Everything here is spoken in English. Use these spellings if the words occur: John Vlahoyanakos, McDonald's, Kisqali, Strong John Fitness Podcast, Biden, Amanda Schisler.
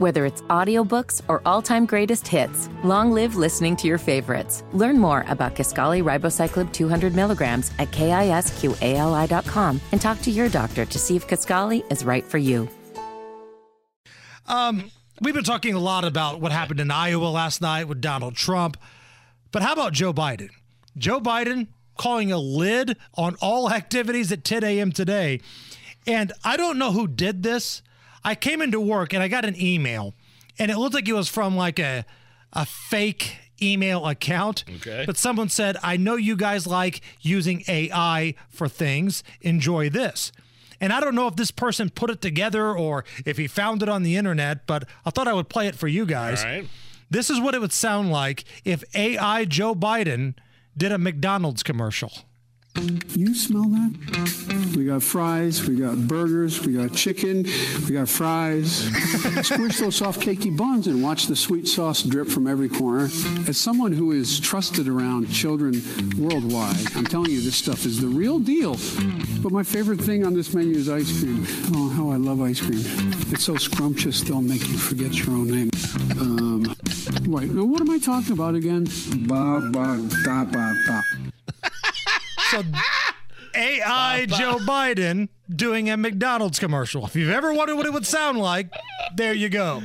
Whether it's audiobooks or all-time greatest hits, long live listening to your favorites. Learn more about Kisqali Ribociclib 200 milligrams at KISQALI.com and talk to your doctor to see if Kisqali is right for you. We've been talking a lot about what happened in Iowa last night with Donald Trump, but how about Joe Biden? Joe Biden calling a lid on all activities at 10 a.m. today. And I don't know who did this. I came into work and I got an email, and it looked like it was from like a fake email account. Okay. But someone said, I know you guys like using AI for things. Enjoy this. And I don't know if this person put it together or if he found it on the internet, but I thought I would play it for you guys. All right. This is what it would sound like if AI Joe Biden did a McDonald's commercial. You smell that? We got fries, we got burgers, we got chicken, we got fries. Squish those soft cakey buns and watch the sweet sauce drip from every corner. As someone who is trusted around children worldwide, I'm telling you this stuff is the real deal. But my favorite thing on this menu is ice cream. Oh, how I love ice cream. It's so scrumptious they'll make you forget your own name. Wait, what am I talking about again? Ba ba da ba da. So AI Joe Biden doing a McDonald's commercial. If you've ever wondered what it would sound like, there you go.